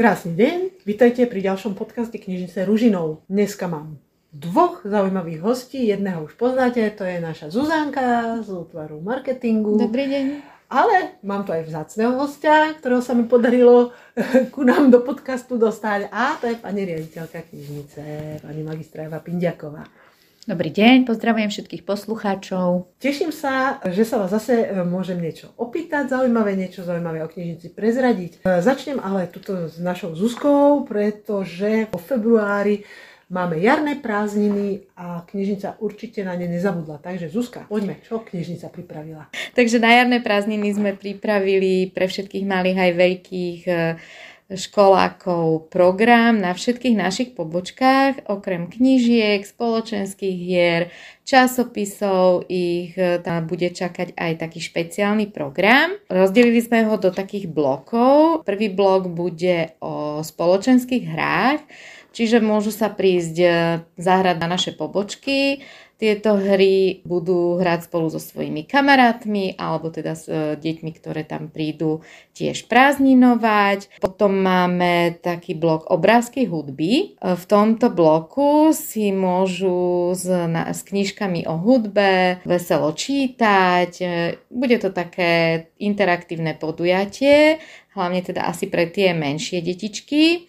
Krásny deň, vítajte pri ďalšom podcaste Knižnice Ružinov. Dneska mám dvoch zaujímavých hostí, jedného už poznáte, to je naša Zuzánka z útvaru marketingu. Dobrý deň. Ale mám tu aj vzácneho hostia, ktorého sa mi podarilo ku nám do podcastu dostať, a to je pani riaditeľka knižnice, pani magistra Eva Pindjáková. Dobrý deň, pozdravujem všetkých poslucháčov. Teším sa, že sa vás zase môžem niečo opýtať, niečo zaujímavé o knižnici prezradiť. Začnem ale tuto s našou Zuzkou, pretože po februári máme jarné prázdniny a knižnica určite na ne nezabudla. Takže Zuzka, poďme, čo knižnica pripravila? Takže na jarné prázdniny sme pripravili pre všetkých malých aj veľkých školákov program na všetkých našich pobočkách, okrem knížiek, spoločenských hier, časopisov, ich tam bude čakať aj taký špeciálny program. Rozdelili sme ho do takých blokov. Prvý blok bude o spoločenských hrách, čiže môžu sa prísť zahrať na naše pobočky. Tieto hry budú hrať spolu so svojimi kamarátmi alebo teda s deťmi, ktoré tam prídu tiež prázdninovať. Potom máme taký blok obrázky hudby. V tomto bloku si môžu s knižkami o hudbe veselo čítať. Bude to také interaktívne podujatie, hlavne teda asi pre tie menšie detičky.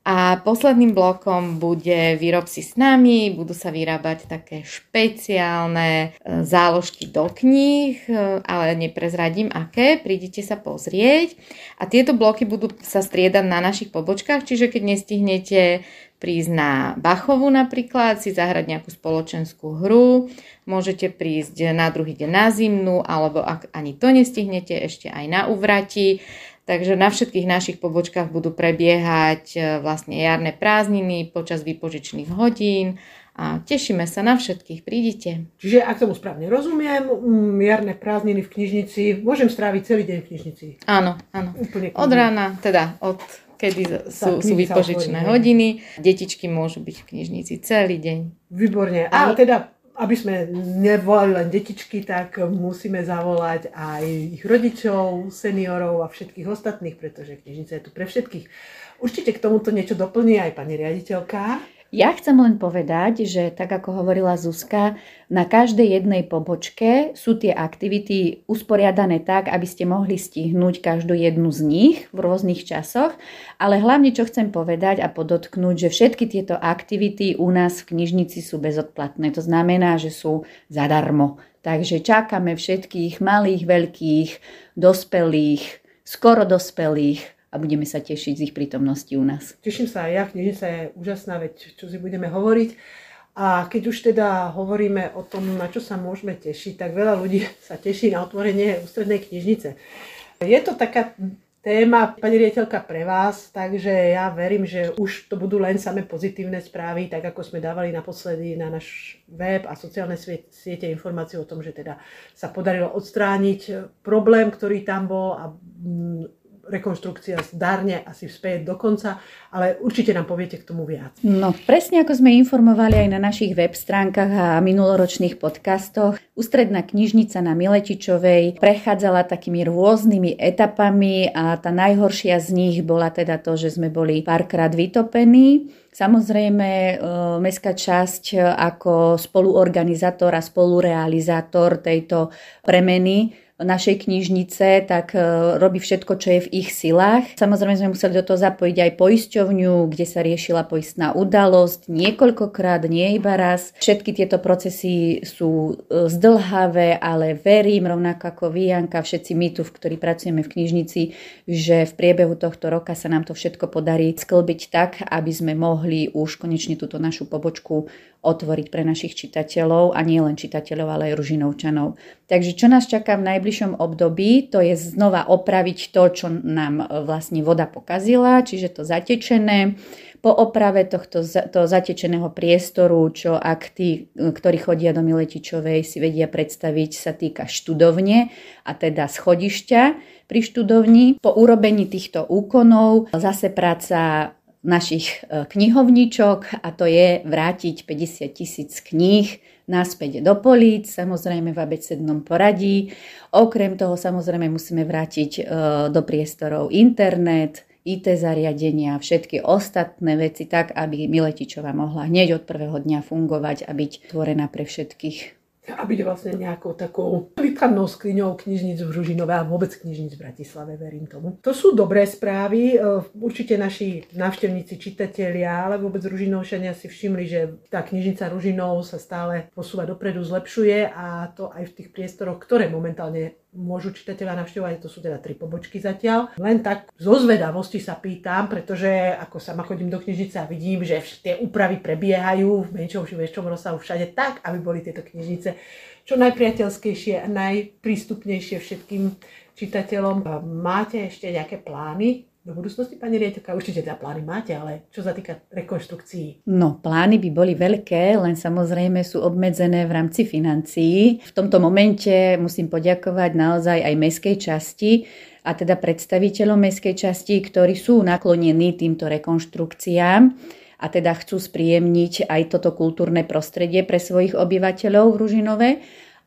A posledným blokom bude výrob si s nami, budú sa vyrábať také špeciálne záložky do kníh, ale neprezradím aké, prídite sa pozrieť. A tieto bloky budú sa striedať na našich pobočkách, čiže keď nestihnete prísť na Bachovu napríklad, si zahrať nejakú spoločenskú hru, môžete prísť na druhý deň na Zimnú, alebo ak ani to nestihnete, ešte aj na Uvrati. Takže na všetkých našich pobočkách budú prebiehať vlastne jarné prázdniny počas výpožičných hodín a tešíme sa na všetkých, prídite. Čiže ak tomu správne rozumiem, jarné prázdniny v knižnici, môžem stráviť celý deň v knižnici? Áno, áno. Od rána, teda od kedy sú výpožičné hodiny. Detičky môžu byť v knižnici celý deň. Výborne. A teda, aby sme nevolali len detičky, tak musíme zavolať aj ich rodičov, seniorov a všetkých ostatných, pretože knižnica je tu pre všetkých. Určite k tomuto niečo doplní aj pani riaditeľka. Ja chcem len povedať, že tak ako hovorila Zuzka, na každej jednej pobočke sú tie aktivity usporiadané tak, aby ste mohli stihnúť každú jednu z nich v rôznych časoch, ale hlavne čo chcem povedať a podotknúť, že všetky tieto aktivity u nás v knižnici sú bezodplatné, to znamená, že sú zadarmo. Takže čakáme všetkých malých, veľkých, dospelých, skoro dospelých, a budeme sa tešiť z ich prítomnosti u nás. Teším sa aj ja, knižnica je úžasná, veď čo si budeme hovoriť. A keď už teda hovoríme o tom, na čo sa môžeme tešiť, tak veľa ľudí sa teší na otvorenie Ústrednej knižnice. Je to taká téma, pani riaditeľka, pre vás, takže ja verím, že už to budú len samé pozitívne správy, tak ako sme dávali naposledy na náš web a sociálne siete informácie o tom, že teda sa podarilo odstrániť problém, ktorý tam bol, a rekonštrukcia zdárne asi vzpäť do konca, ale určite nám poviete k tomu viac. No, presne ako sme informovali aj na našich web stránkach a minuloročných podcastoch, Ústredná knižnica na Miletičovej prechádzala takými rôznymi etapami a tá najhoršia z nich bola teda to, že sme boli párkrát vytopení. Samozrejme, mestská časť ako spoluorganizátor a spolurealizátor tejto premeny našej knižnice, tak robí všetko, čo je v ich silách. Samozrejme sme museli do toho zapojiť aj poisťovňu, kde sa riešila poistná udalosť niekoľkokrát, nie iba raz. Všetky tieto procesy sú zdĺhavé, ale verím, rovnako ako vy, Janka, všetci my tu, ktorí pracujeme v knižnici, že v priebehu tohto roka sa nám to všetko podarí sklbiť tak, aby sme mohli už konečne túto našu pobočku otvoriť pre našich čitateľov, a nie len čitateľov, ale aj Ružinovčanov. Takže čo nás čaká v najbližšom období, to je znova opraviť to, čo nám vlastne voda pokazila, čiže to zatečené. Po oprave tohto zatečeného priestoru, čo ak tí, ktorí chodia do Miletičovej, si vedia predstaviť, sa týka študovne a teda schodišťa pri študovni. Po urobení týchto úkonov zase práca našich knihovničok, a to je vrátiť 50 000 kníh naspäť do políc, samozrejme v abecednom poradí. Okrem toho samozrejme musíme vrátiť do priestorov internet, IT zariadenia, všetky ostatné veci tak, aby Miletičová mohla hneď od prvého dňa fungovať a byť tvorená pre všetkých. A byť vlastne nejakou takou výkladnou skriňou knižníc v Ružinove a vôbec knižníc v Bratislave, verím tomu. To sú dobré správy. Určite naši návštevníci, čitatelia, ale vôbec Ružinovšania si všimli, že tá knižnica Ružinov sa stále posúva dopredu, zlepšuje, a to aj v tých priestoroch, ktoré momentálne môžu čitatelia navštevovať. To sú teda 3 pobočky zatiaľ. Len tak zo zvedavosti sa pýtam, pretože ako sama chodím do knižnice a vidím, že tie úpravy prebiehajú v menšom či väčšom rozsahu všade tak, aby boli tieto knižnice čo najpriateľskejšie a najprístupnejšie všetkým čitateľom. Máte ešte nejaké plány do budúcnosti, pani riaditeľka? Určite teda plány máte, ale čo sa týka rekonštrukcií? No, plány by boli veľké, len samozrejme sú obmedzené v rámci financií. V tomto momente musím poďakovať naozaj aj mestskej časti, a teda predstaviteľom mestskej časti, ktorí sú naklonení týmto rekonštrukciám a teda chcú spríjemniť aj toto kultúrne prostredie pre svojich obyvateľov v Ružinove.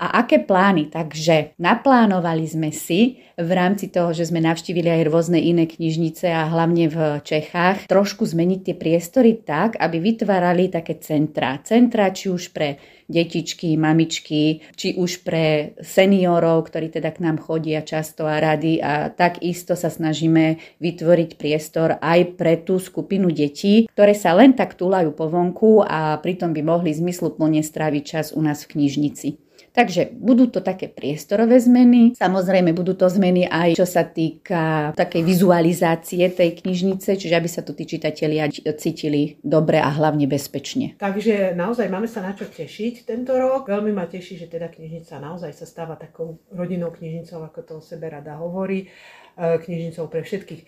A aké plány? Takže naplánovali sme si v rámci toho, že sme navštívili aj rôzne iné knižnice a hlavne v Čechách, trošku zmeniť tie priestory tak, aby vytvárali také centra. Centra či už pre detičky, mamičky, či už pre seniorov, ktorí teda k nám chodia často a radi, a takisto sa snažíme vytvoriť priestor aj pre tú skupinu detí, ktoré sa len tak túlajú po vonku a pritom by mohli zmysluplne stráviť čas u nás v knižnici. Takže budú to také priestorové zmeny, samozrejme budú to zmeny aj čo sa týka takej vizualizácie tej knižnice, čiže aby sa tu tí čitatelia cítili dobre a hlavne bezpečne. Takže naozaj máme sa na čo tešiť tento rok. Veľmi ma teší, že teda knižnica naozaj sa stáva takou rodinnou knižnicou, ako to o sebe rada hovorí, knižnicou pre všetkých.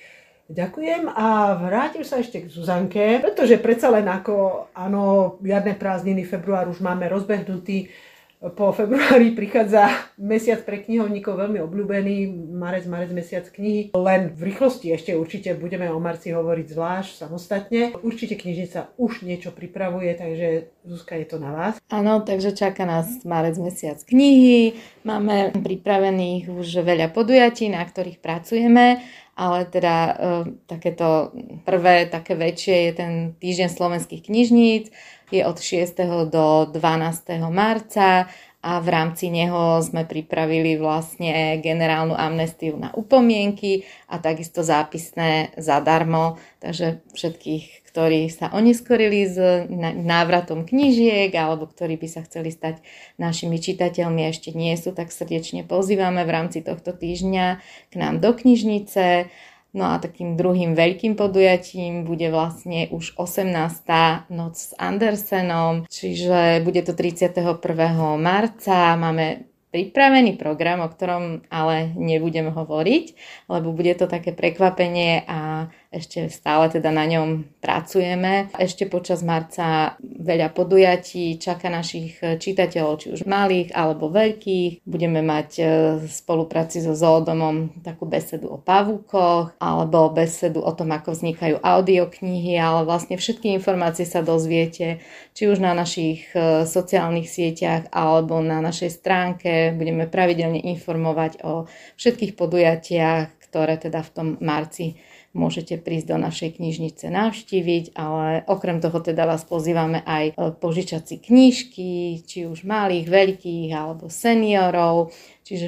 Ďakujem a vrátim sa ešte k Zuzanke, pretože predsa len ako áno, jarné prázdniny, február už máme rozbehnutý. Po februári prichádza mesiac pre knihovníkov, veľmi obľúbený, marec, mesiac knihy. Len v rýchlosti ešte určite budeme o marci hovoriť zvlášť, samostatne. Určite knižnica už niečo pripravuje, takže Zuzka, je to na vás. Áno, takže čaká nás marec, mesiac knihy. Máme pripravených už veľa podujatí, na ktorých pracujeme. Ale teda takéto prvé, také väčšie je ten týždeň slovenských knižníc, je od 6. do 12. marca a v rámci neho sme pripravili vlastne generálnu amnestiu na upomienky a takisto zápisné zadarmo, takže všetkých, ktorí sa oneskorili s návratom knižiek alebo ktorí by sa chceli stať našimi čitateľmi a ešte nie sú, tak srdečne pozývame v rámci tohto týždňa k nám do knižnice. No a takým druhým veľkým podujatím bude vlastne už 18. Noc s Andersenom, čiže bude to 31. marca. Máme pripravený program, o ktorom ale nebudem hovoriť, lebo bude to také prekvapenie a ešte stále teda na ňom pracujeme. Ešte počas marca veľa podujatí čaká našich čitateľov, či už malých alebo veľkých. Budeme mať v spolupráci so Zódomom takú besedu o pavúkoch alebo besedu o tom, ako vznikajú audioknihy, ale vlastne všetky informácie sa dozviete, či už na našich sociálnych sieťach alebo na našej stránke. Budeme pravidelne informovať o všetkých podujatiach, ktoré teda v tom marci môžete prísť do našej knižnice navštíviť, ale okrem toho teda vás pozývame aj požičať si knižky, či už malých, veľkých alebo seniorov, čiže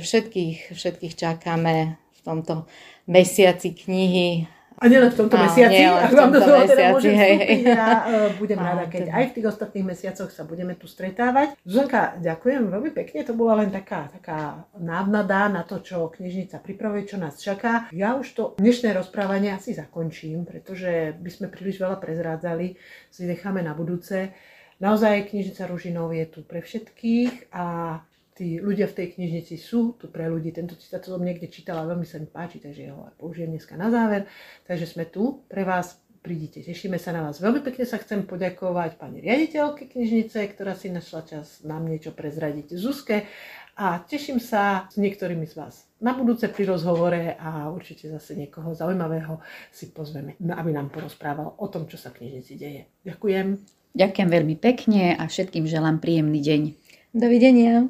všetkých čakáme v tomto mesiaci knihy. A nielen v tomto mesiaci, ak vám do toho teda môžem vstúpiť, budem rada, keď aj v tých ostatných mesiacoch sa budeme tu stretávať. Zuzanka, ďakujem veľmi pekne, to bola len taká návnada na to, čo knižnica pripravuje, čo nás čaká. Ja už to dnešné rozprávanie asi zakončím, pretože by sme príliš veľa prezrádzali, si necháme na budúce. Naozaj knižnica Ružinov je tu pre všetkých a tí ľudia v tej knižnici sú tu pre ľudí. Tento citát som niekde čítala, veľmi sa mi páči, takže ho aj použijem dneska na záver. Takže sme tu pre vás, prídite, tešíme sa na vás. Veľmi pekne sa chcem poďakovať pani riaditeľke knižnice, ktorá si našla čas nám niečo prezradiť, Zuzke, a teším sa s niektorými z vás na budúce pri rozhovore a určite zase niekoho zaujímavého si pozveme, aby nám porozprával o tom, čo sa v knižnici deje. Ďakujem. Ďakujem veľmi pekne a všetkým želám príjemný deň. Dovidenia.